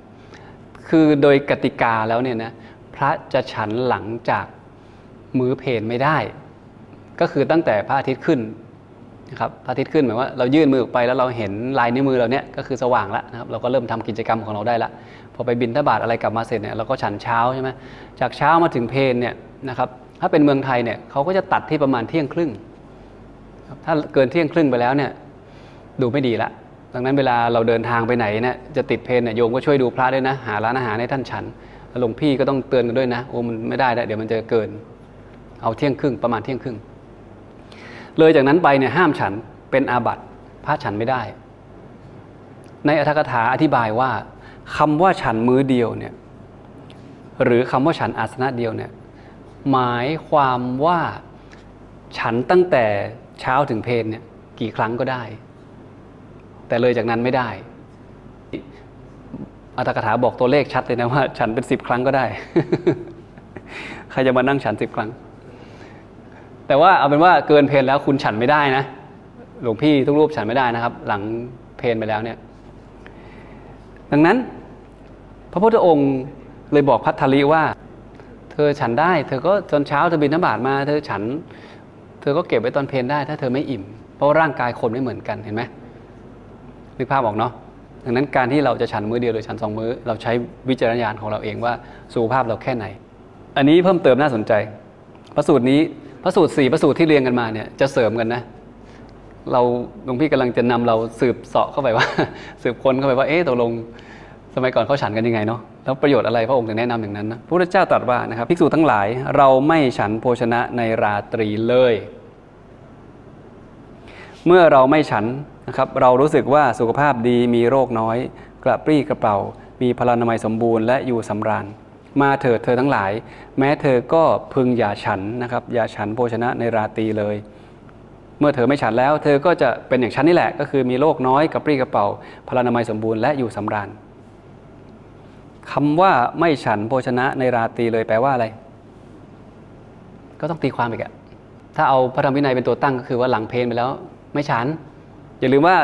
คือโดยกติกาแล้วเนี่ยนะพระจะฉันหลังจากมื้อเพลไม่ได้ก็คือตั้งแต่พระอาทิตย์ขึ้นนะครับพระอาทิตย์ขึ้นหมายว่าเรายื่นมือออกไปแล้วเราเห็นลายนิ้วมือเราเนี่ยก็คือสว่างแล้วนะครับเราก็เริ่มทำกิจกรรมของเราได้ละพอไปบิณฑบาตอะไรกลับมาเสร็จเนี่ยเราก็ฉันเช้าใช่ไหมจากเช้ามาถึงเพลเนี่ยนะครับถ้าเป็นเมืองไทยเนี่ยเขาก็จะตัดที่ประมาณเที่ยงครึ่งถ้าเกินเที่ยงครึ่งไปแล้วเนี่ยดูไม่ดีละดังนั้นเวลาเราเดินทางไปไหนเนี่ยจะติดเพลเนี่ยโยมก็ช่วยดูพระด้วยนะหาร้านอาหารให้ท่านฉันหลวงพี่ก็ต้องเตือนกันด้วยนะโอ้มันไม่ได้แล้วเดี๋ยวมันจะเกินเอาเที่ยงครึ่งประมาณเที่ยงครึ่งเลยจากนั้นไปเนี่ยห้ามฉันเป็นอาบัติพระฉันไม่ได้ในอรรถกถาอธิบายว่าคำว่าฉันมื้อเดียวเนี่ยหรือคำว่าฉันอาสนะเดียวเนี่ยหมายความว่าฉันตั้งแต่เช้าถึงเพลเนี่ยกี่ครั้งก็ได้แต่เลยจากนั้นไม่ได้ อัตถกถาบอกตัวเลขชัดเลยนะว่าฉันเป็น10ครั้งก็ได้ ใครจะมานั่งฉัน10ครั้งแต่ว่าเอาเป็นว่าเกินเพลแล้วคุณฉันไม่ได้นะหลวงพี่ทุกรูปฉันไม่ได้นะครับหลังเพลไปแล้วเนี่ยดังนั้นพระพุทธองค์เลยบอกภัททลิว่าเธอฉันได้เธอก็ตอนเช้าเธอบิณฑบาตมาเธอฉันเธอก็เก็บไว้ตอนเพลได้ถ้าเธอไม่อิ่มเพราะร่างกายคนไม่เหมือนกันเห็นไหมนึกภาพออกเนาะดังนั้นการที่เราจะฉันมื้อเดียวหรือฉัน2มื้อเราใช้วิจารณญาณของเราเองว่าสุขภาพเราแค่ไหนอันนี้เพิ่มเติมน่าสนใจพระสูตรนี้พระสูตร4พระสูตรที่เรียงกันมาเนี่ยจะเสริมกันนะเราหลวงพี่กำลังจะนำเราสืบเสาะเข้าไปว่าสืบค้นเข้าไปว่าเอ๊ะตกลงสมัยก่อนเขาฉันกันยังไงเนาะแล้วประโยชน์อะไรพระองค์ถึงแนะนำอย่างนั้นนะพระพุทธเจ้าตรัสว่านะครับภิกษุทั้งหลายเราไม่ฉันโภชนะในราตรีเลยเมื่อเราไม่ฉันนะครับเรารู้สึกว่าสุขภาพดีมีโรคน้อยกระปรี้กระเป๋ามีพลานามัยสมบูรณ์และอยู่สำราญมาเถิดเธอทั้งหลายแม้เธอก็พึงอย่าฉันนะครับอย่าฉันโภชนะในราตรีเลยเมื่อเธอไม่ฉันแล้วเธอก็จะเป็นอย่างฉันนี่แหละก็คือมีโรคน้อยกระปรี้กระเป๋าพลานามัยสมบูรณ์และอยู่สำราญคำว่าไม่ฉันโภชนะในราตรีเลยแปลว่าอะไรก็ต้องตีความอีกอะถ้าเอาพระธรรมวินัยเป็นตัวตั้งก็คือว่าหลังเพลไปแล้วไม่ฉันอย่าลืมว่า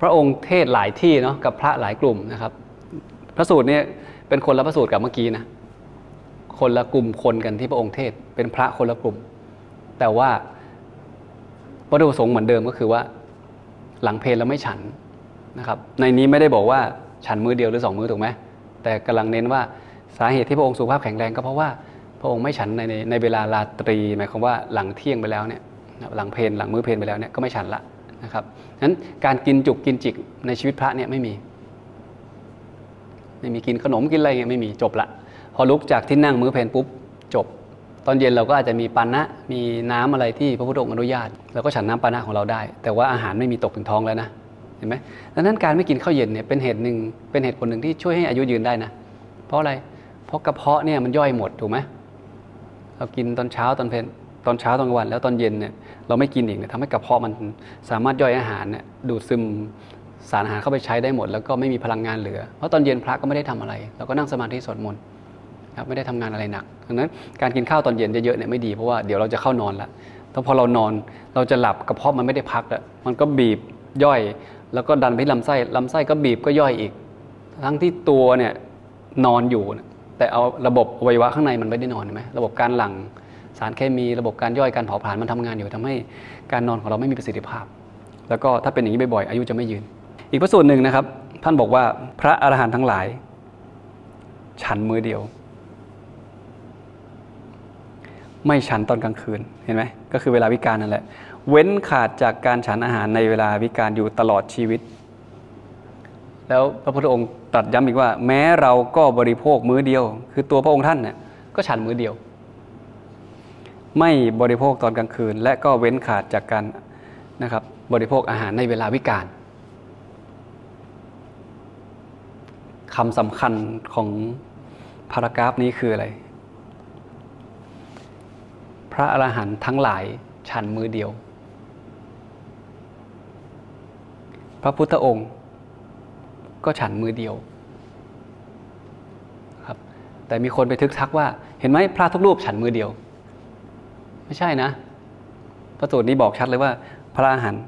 พระองค์เทศหลายที่เนาะกับพระหลายกลุ่มนะครับพระสูตรเนี่ยเป็นคนละพระสูตรกับเมื่อกี้นะคนละกลุ่มคนกันที่พระองค์เทศเป็นพระคนละกลุ่มแต่ว่าวัตถุประสงค์เหมือนเดิมก็คือว่าหลังเพลแล้วไม่ฉันนะครับในนี้ไม่ได้บอกว่าฉันมื้อเดียวหรือ2มื้อถูกไหมแต่กำลังเน้นว่าสาเหตุที่พระองค์สุขภาพแข็งแรงก็เพราะว่าพระองค์ไม่ฉันในเวลาราตรีหมายความว่าหลังเที่ยงไปแล้วเนี่ยหลังเพลหลังมื้อเพลไปแล้วเนี่ยก็ไม่ฉันละนะครับนั้นการกินจุกกินจิกในชีวิตพระเนี่ยไม่มีกินขนมกินอะไรเงี้ยไม่มีจบละพอลุกจากที่นั่งมื้อเพลปุ๊บจบตอนเย็นเราก็อาจจะมีปานะมีน้ำอะไรที่พระพุทธองค์อนุญาตเราก็ฉันน้ำปานะของเราได้แต่ว่าอาหารไม่มีตกถึงท้องแล้วนะเห็นไหมดังนั้นการไม่กินข้าวเย็นเนี่ยเป็นเหตุผลหนึ่งที่ช่วยให้อายุยืนได้นะเพราะอะไรเพราะกระเพาะเนี่ยมันย่อยหมดถูกไหมเรากินตอนเช้าตอนเพลตอนเช้าตอนกลางวันแล้วตอนเย็นเนี่ยเราไม่กินอีกเนี่ยทำให้กระเพาะมันสามารถย่อยอาหารเนี่ยดูดซึมสารอาหารเข้าไปใช้ได้หมดแล้วก็ไม่มีพลังงานเหลือเพราะตอนเย็นพระก็ไม่ได้ทำอะไรเราก็นั่งสมาธิสวดมนต์ครับไม่ได้ทำงานอะไรหนักดังนั้นการกินข้าวตอนเย็นเยอะๆเนี่ยไม่ดีเพราะว่าเดี๋ยวเราจะเข้านอนละแต่พอเรานอนเราจะหลับกระเพาะมันไม่ได้พักละมันก็บีบย่อยแล้วก็ดันไปที่ลำไส้ลำไส้ก็บีบก็ย่อยอีกทั้งที่ตัวเนี่ยนอนอยู่แต่เอาระบบอวัยวะข้างในมันไม่ได้นอนใช่ไหมระบบการหลั่งสารเคมีระบบการย่อยการเผาผลาญมันทำงานอยู่ทำให้การนอนของเราไม่มีประสิทธิภาพแล้วก็ถ้าเป็นอย่างนี้บ่อยๆอายุจะไม่ยืนอีกพระสูตรหนึ่งนะครับท่านบอกว่าพระอรหันต์ทั้งหลายฉันมื้อเดียวไม่ฉันตอนกลางคืนเห็นไหมก็คือเวลาวิกาลนั่นแหละเว้นขาดจากการฉันอาหารในเวลาวิกาลอยู่ตลอดชีวิตแล้วพระพุทธองค์ตรัสย้ำอีกว่าแม้เราก็บริโภคมื้อเดียวคือตัวพระองค์ท่านเนี่ยก็ฉันมื้อเดียวไม่บริโภคตอนกลางคืนและก็เว้นขาดจากการนะครับบริโภคอาหารในเวลาวิกาลคำสำคัญของพารากราฟนี้คืออะไรพระอรหันต์ทั้งหลายฉันมื้อเดียวพระพุทธองค์ก็ฉันมื้อเดียวครับแต่มีคนไปทึกทักว่าเห็นไหมพระทุกรูปฉันมื้อเดียวไม่ใช่นะพระสูตรนี้บอกชัดเลยว่าพระอรหันต์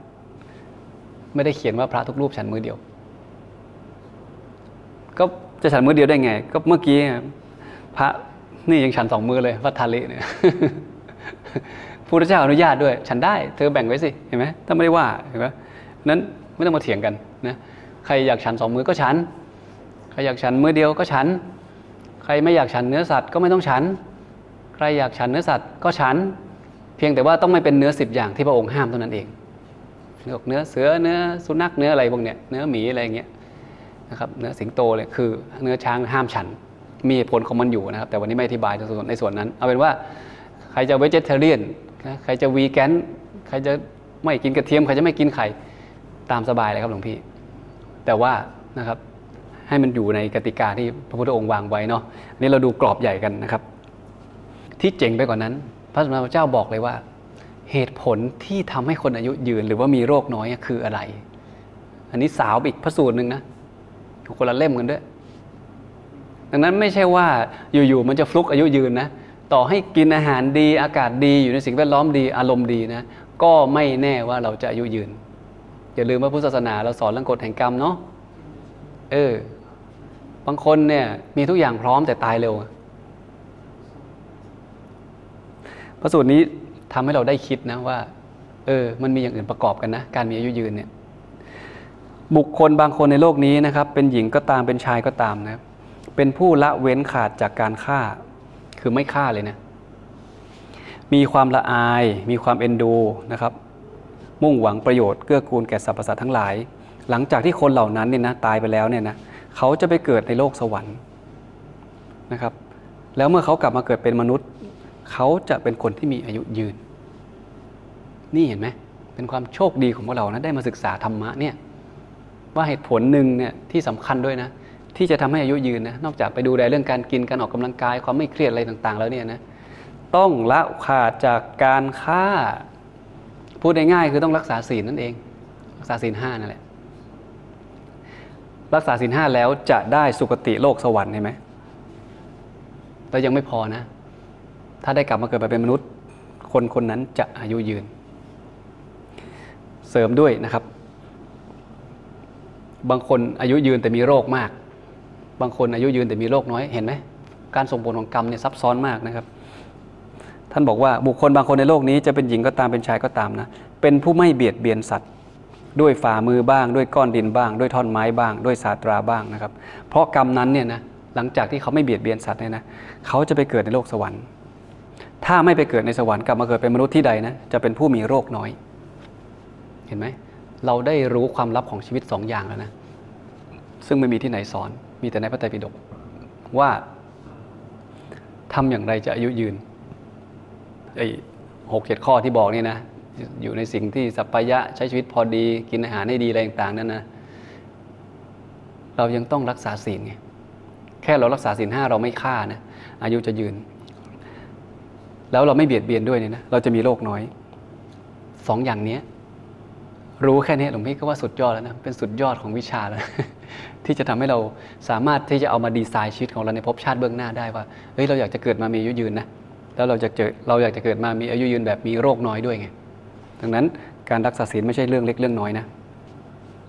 ไม่ได้เขียนว่าพระทุกรูปฉันมื้อเดียวก็จะฉันมื้อเดียวได้ไงก็เมื่อกี้พระนี่ยังฉัน2มื้อเลยภัททลิเนี่ยพระพุทธเจ้าอนุญาตด้วยฉันได้เธอแบ่งไว้สิเห็นไหมถ้าไม่ได้ว่าเห็นไหมนั้นไม่ต้องมาเถียงกันนะใครอยากฉัน2มื้อก็ฉันใครอยากฉันมื้อเดียวก็ฉันใครไม่อยากฉันเนื้อสัตว์ก็ไม่ต้องฉันใครอยากฉันเนื้อสัตว์ก็ฉันเพียงแต่ว่าต้องไม่เป็นเนื้อ10อย่างที่พระองค์ห้ามเท่านั้นเองเนื้อเสือเนื้อสุนัขเนื้ออะไรพวกเนี้ยเนื้อหมีอะไรอย่างเงี้ยนะครับเนื้อสิงโตเลยคือเนื้อช้างห้ามฉันมีผลของมันอยู่นะครับแต่วันนี้ไม่อธิบายในส่วนนั้นเอาเป็นว่าใครจะเวจิเทเรียนนะใครจะวีแกนใครจะไม่กินกระเทียมใครจะไม่กินไข่ตามสบายเลยครับหลวงพี่แต่ว่านะครับให้มันอยู่ในกติกาที่พระพุทธองค์วางไว้เนาะนี่เราดูกรอบใหญ่กันนะครับที่เจ๋งไปกว่านั้นพระสมเด็จพระเจ้าบอกเลยว่าเหตุผลที่ทำให้คนอายุยืนหรือว่ามีโรคน้อยคืออะไรอันนี้สาวอีกพระสูตรนึงนะคนละเล่มกันด้วย ดังนั้นไม่ใช่ว่าอยู่ๆมันจะฟลุกอายุยืนนะต่อให้กินอาหารดีอากาศดีอยู่ในสิ่งแวดล้อมดีอารมณ์ดีนะก็ไม่แน่ว่าเราจะอายุยืนอย่าลืมว่าพุทธศาสนาเราสอนเรื่องกฎแห่งกรรมเนาะบางคนเนี่ยมีทุกอย่างพร้อมแต่ตายเร็วพระสูตรนี้ทำให้เราได้คิดนะว่ามันมีอย่างอื่นประกอบกันนะการมีอายุยืนเนี่ยบุคคลบางคนในโลกนี้นะครับเป็นหญิงก็ตามเป็นชายก็ตามนะเป็นผู้ละเว้นขาดจากการฆ่าคือไม่ฆ่าเลยนะมีความละอายมีความเอ็นดูนะครับมุ่งหวังประโยชน์เกื้อกูลแก่สรรพสัตว์ทั้งหลายหลังจากที่คนเหล่านั้นเนี่ยนะตายไปแล้วเนี่ยนะเขาจะไปเกิดในโลกสวรรค์นะครับแล้วเมื่อเขากลับมาเกิดเป็นมนุษย์เขาจะเป็นคนที่มีอายุยืนนี่เห็นไหมเป็นความโชคดีของพวกเรานะได้มาศึกษาธรรมะเนี่ยว่าเหตุผลหนึ่งเนี่ยที่สำคัญด้วยนะที่จะทำให้อายุยืนนะนอกจากไปดูแลเรื่องการกินการออกกำลังกายความไม่เครียดอะไรต่างๆแล้วเนี่ยนะต้องละขาดจากการฆ่าพูดง่ายๆคือต้องรักษาศีลนั่นเองรักษาศีล5นั่นแหละรักษาศีล5แล้วจะได้สุคติโลกสวรรค์ใช่ไหมแต่ยังไม่พอนะถ้าได้กลับมาเกิดมาเป็นมนุษย์คนคนนั้นจะอายุยืนเสริมด้วยนะครับบางคนอายุยืนแต่มีโรคมากบางคนอายุยืนแต่มีโรคน้อยเห็นไหมการส่งผลของกรรมเนี่ยซับซ้อนมากนะครับท่านบอกว่าบุคคลบางคนในโลกนี้จะเป็นหญิงก็ตามเป็นชายก็ตามนะเป็นผู้ไม่เบียดเบียนสัตว์ด้วยฝ่ามือบ้างด้วยก้อนดินบ้างด้วยท่อนไม้บ้างด้วยสาตราบ้างนะครับเพราะกรรมนั้นเนี่ยนะหลังจากที่เขาไม่เบียดเบียนสัตว์เนี่ยนะเขาจะไปเกิดในโลกสวรรค์ถ้าไม่ไปเกิดในสวรรค์กลับมาเกิดเป็นมนุษย์ที่ใดนะจะเป็นผู้มีโรคน้อยเห็นไหมเราได้รู้ความลับของชีวิต2อย่างแล้วนะซึ่งไม่มีที่ไหนสอนมีแต่ในพระไตรปิฎกว่าทำอย่างไรจะอายุยืนไอ้6-7 ข้อที่บอกนี่นะอยู่ในสิ่งที่สัพพยะใช้ชีวิตพอดีกินอาหารให้ดีอะไรต่างๆนั่นนะเรายังต้องรักษาศีลไงแค่เรารักษาศีล5เราไม่ฆ่านะอายุจะยืนแล้วเราไม่เบียดเบียนด้วยเนี่ยนะเราจะมีโรคน้อย2อย่างนี้รู้แค่นี้หลวงพี่ก็ว่าสุดยอดแล้วนะเป็นสุดยอดของวิชาแล้วที่จะทำให้เราสามารถที่จะเอามาดีไซน์ชีวิตของเราในภพชาติเบื้องหน้าได้ว่าเฮ้ยเราอยากจะเกิดมามีอายุยืนนะแล้วเราอยากจะเกิดมามีอายุยืนแบบมีโรคน้อยด้วยไงดังนั้นการรักษาศีลไม่ใช่เรื่องเล็กเรื่องน้อยนะ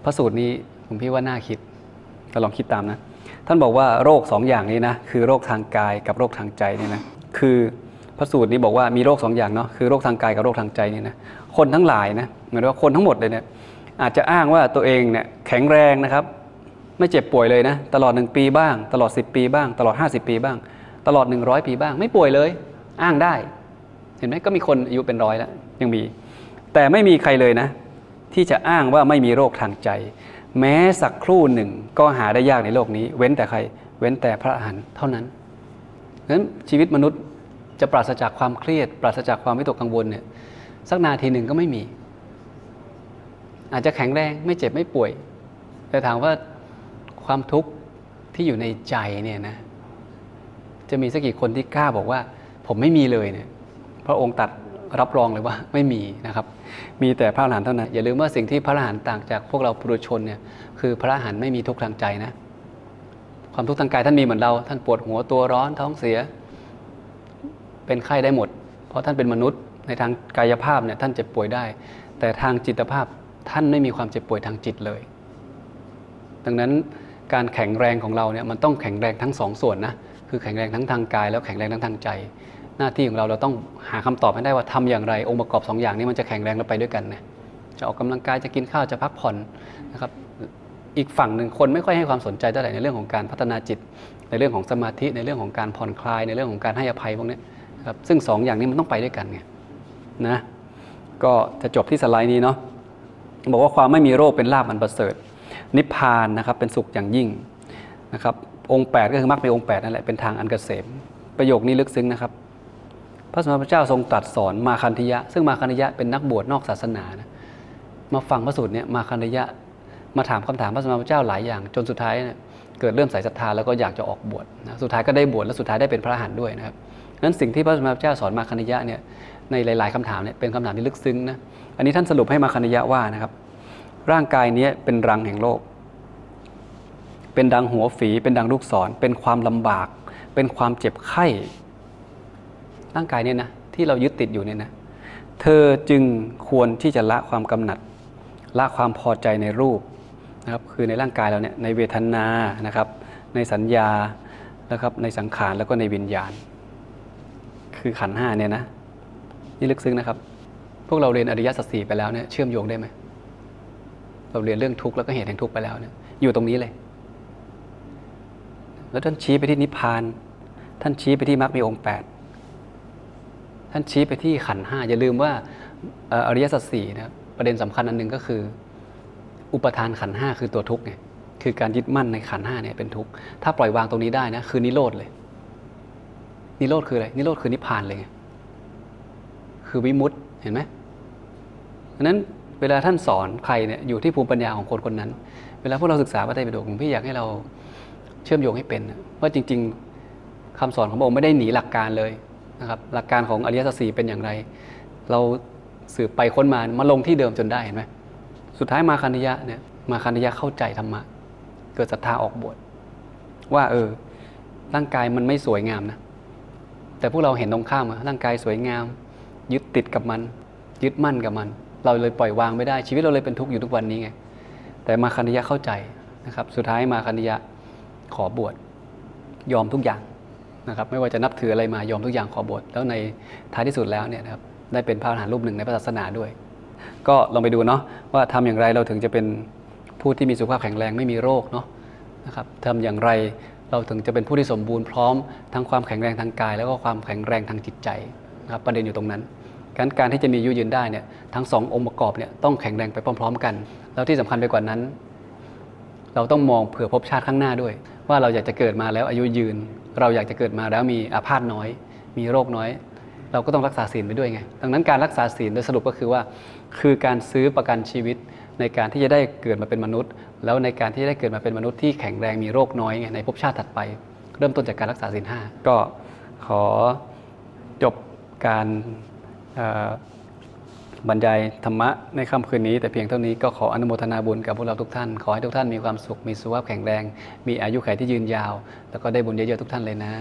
พระสูตรนี้ผมพี่ว่าน่าคิดก็ลองคิดตามนะท่านบอกว่าโรค2อย่างนี้นะคือโรคทางกายกับโรคทางใจนี่นะคือพระสูตรนี้บอกว่ามีโรค2อย่างเนาะคือโรคทางกายกับโรคทางใจนี่นะคนทั้งหลายนะเหมือนว่าคนทั้งหมดเลยเนี่ยอาจจะอ้างว่าตัวเองเนี่ยแข็งแรงนะครับไม่เจ็บป่วยเลยนะตลอด1ปีบ้างตลอด10ปีบ้างตลอด50ปีบ้างตลอด100ปีบ้างไม่ป่วยเลยอ้างได้เห็นไหมก็มีคนอายุเป็น100แล้วยังมีแต่ไม่มีใครเลยนะที่จะอ้างว่าไม่มีโรคทางใจแม้สักครู่หนึ่งก็หาได้ยากในโลกนี้เว้นแต่ใครเว้นแต่พระอรหันต์เท่านั้นงั้นชีวิตมนุษย์จะปราศจากความเครียดปราศจากความวิตกกังวลเนี่ยสักนาทีหนึ่งก็ไม่มีอาจจะแข็งแรงไม่เจ็บไม่ป่วยแต่ถามว่าความทุกข์ที่อยู่ในใจเนี่ยนะจะมีสักกี่คนที่กล้าบอกว่าผมไม่มีเลยเนี่ยพระองค์ตัดรับรองเลยว่าไม่มีนะครับมีแต่พระอรหันต์เท่านั้นอย่าลืมว่าสิ่งที่พระอรหันต์ต่างจากพวกเราปุถุชนเนี่ยคือพระอรหันต์ไม่มีทุกข์ทางใจนะความทุกข์ทางกายท่านมีเหมือนเราท่านปวดหัวตัวร้อนท้องเสียเป็นไข้ได้หมดเพราะท่านเป็นมนุษย์ในทางกายภาพเนี่ยท่านเจ็บป่วยได้แต่ทางจิตภาพท่านไม่มีความเจ็บป่วยทางจิตเลยดังนั้นการแข็งแรงของเราเนี่ยมันต้องแข็งแรงทั้ง2ส่วนนะคือแข็งแรงทั้งทางกายแล้วแข็งแรงทั้งทางใจหน้าที่ของเราต้องหาคำตอบให้ได้ว่าทำอย่างไรองค์ประกอบ2 อย่างนี้มันจะแข็งแรงและไปด้วยกันนะจะออกกำลังกายจะกินข้าวจะพักผ่อนนะครับอีกฝั่งหนึ่งคนไม่ค่อยให้ความสนใจเท่าไหร่ในเรื่องของการพัฒนาจิตในเรื่องของสมาธิในเรื่องของการผ่อนคลายในเรื่องของการให้อภัยพวกนี้ครับซึ่ง2 อย่างนี้มันต้องไปด้วยกันไงนะก็จะจบที่สไลด์นี้เนาะบอกว่าความไม่มีโรคเป็นลาภอันประเสริฐนิพพานนะครับเป็นสุขอย่างยิ่งนะครับองค์8ก็คือมรรคในองค์8นั่นแหละเป็นทางอันเกษมประโยคนี้ลึกซึ้งนะครับพระสมเด็จพระเจ้าทรงตรัสสอนมาคันธยะซึ่งมาคันธยะเป็นนักบวชนอกศาสนานะมาฟังพระสูตรเนี่ยมาคันธยะมาถามคำถามพระสมเด็จพระเจ้าหลายอย่างจนสุดท้ายเนี่ยเกิดเริ่มใส่ศรัทธาแล้วก็อยากจะออกบวชนะสุดท้ายก็ได้บวชและสุดท้ายได้เป็นพระอรหันต์ด้วยนะครับนั้นสิ่งที่พระสมเด็จพระเจ้าสอนมาคันธยะเนี่ยในหลายๆคำถามเนี่ยเป็นคำถามที่ลึกซึ้งนะอันนี้ท่านสรุปให้มาคันธยะว่านะครับร่างกายนี้เป็นรังแห่งโรค เป็นดังหัวฝีเป็นดังลูกศรเป็นความลำบากเป็นความเจ็บไข้ร่างกายเนี่ยนะที่เรายึดติดอยู่เนี่ยนะเธอจึงควรที่จะละความกำหนัดละความพอใจในรูปนะครับคือในร่างกายเราเนี่ยในเวทนานะครับในสัญญานะครับในสังขารแล้วก็ในวิญญาณคือขันธ์ 5เนี่ยนะนี่ลึกซึ้งนะครับพวกเราเรียนอริยสัจ 4ไปแล้วเนี่ยเชื่อมโยงได้ไหมเราเรียนเรื่องทุกข์แล้วก็เหตุแห่งทุกข์ไปแล้วเนี่ยอยู่ตรงนี้เลยแล้วท่านชี้ไปที่นิพพานท่านชี้ไปที่มรรคมีองค์ 8ท่านชี้ไปที่ขันธ์ 5อย่าลืมว่าอริยสัจ 4นะครับประเด็นสำคัญอันนึงก็คืออุปทานขันธ์ 5คือตัวทุกข์ไงคือการยึดมั่นในขันธ์ 5เนี่ยเป็นทุกข์ถ้าปล่อยวางตรงนี้ได้นะคือนิโรธเลยนิโรธคืออะไรนิโรธคือนิพพานเลยไงคือวิมุตติเห็นไหมดังนั้นเวลาท่านสอนใครเนี่ยอยู่ที่ภูมิปัญญาของคนคนนั้นเวลาพวกเราศึกษาพระไตรปิฎกผมพี่อยากให้เราเชื่อมโยงให้เป็นว่าจริงๆคำสอนของพระองค์ไม่ได้หนีหลักการเลยนะครับหลักการของอริยสัจ 4เป็นอย่างไรเราสืบไปค้นมาลงที่เดิมจนได้เห็นไหมสุดท้ายมาคันธยะเนี่ยมาคันธยะเข้าใจธรรมะเกิดศรัทธาออกบวชว่าร่างกายมันไม่สวยงามนะแต่พวกเราเห็นตรงข้ามร่างกายสวยงามยึดติดกับมันยึดมั่นกับมันเราเลยปล่อยวางไม่ได้ชีวิตเราเลยเป็นทุกข์อยู่ทุกวันนี้ไงแต่มาคันธยะเข้าใจนะครับสุดท้ายมาคันธยะขอบวชยอมทุกอย่างนะครับไม่ว่าจะนับถืออะไรมายอมทุกอย่างขอบวชแล้วในท้ายที่สุดแล้วเนี่ยนะครับได้เป็นพระอรหันต์รูปหนึ่งในพระศาสนาด้วยก็ลองไปดูเนาะว่าทำอย่างไรเราถึงจะเป็นผู้ที่มีสุขภาพแข็งแรงไม่มีโรคเนาะนะครับทำอย่างไรเราถึงจะเป็นผู้ที่สมบูรณ์พร้อมทั้งความแข็งแรงทางกายแล้วก็ความแข็งแรงทางจิตใจนะครับประเด็นอยู่ตรงนั้นการที่จะมีอายุยืนได้เนี่ยทั้งสององค์ประกอบเนี่ยต้องแข็งแรงไปพร้อมๆกันแล้วที่สำคัญไปกว่านั้นเราต้องมองเผื่อภพชาติข้างหน้าด้วยว่าเราอยากจะเกิดมาแล้วอายุยืนเราอยากจะเกิดมาแล้วมีอาพาธน้อยมีโรคน้อยเราก็ต้องรักษาศีลไปด้วยไงดังนั้นการรักษาศีลโดยสรุปก็คือว่าคือการซื้อประกันชีวิตในการที่จะได้เกิดมาเป็นมนุษย์แล้วในการที่จะได้เกิดมาเป็นมนุษย์ที่แข็งแรงมีโรคน้อยไงในภพชาติถัดไปเริ่มต้นจากการรักษาศีล 5ก็ขอจบการบรรยายธรรมะในค่ำคืนนี้แต่เพียงเท่านี้ก็ขออนุโมทนาบุญกับพวกเราทุกท่านขอให้ทุกท่านมีความสุขมีสุขภาพแข็งแรงมีอายุขัยที่ยืนยาวแล้วก็ได้บุญเยอะๆทุกท่านเลยนะ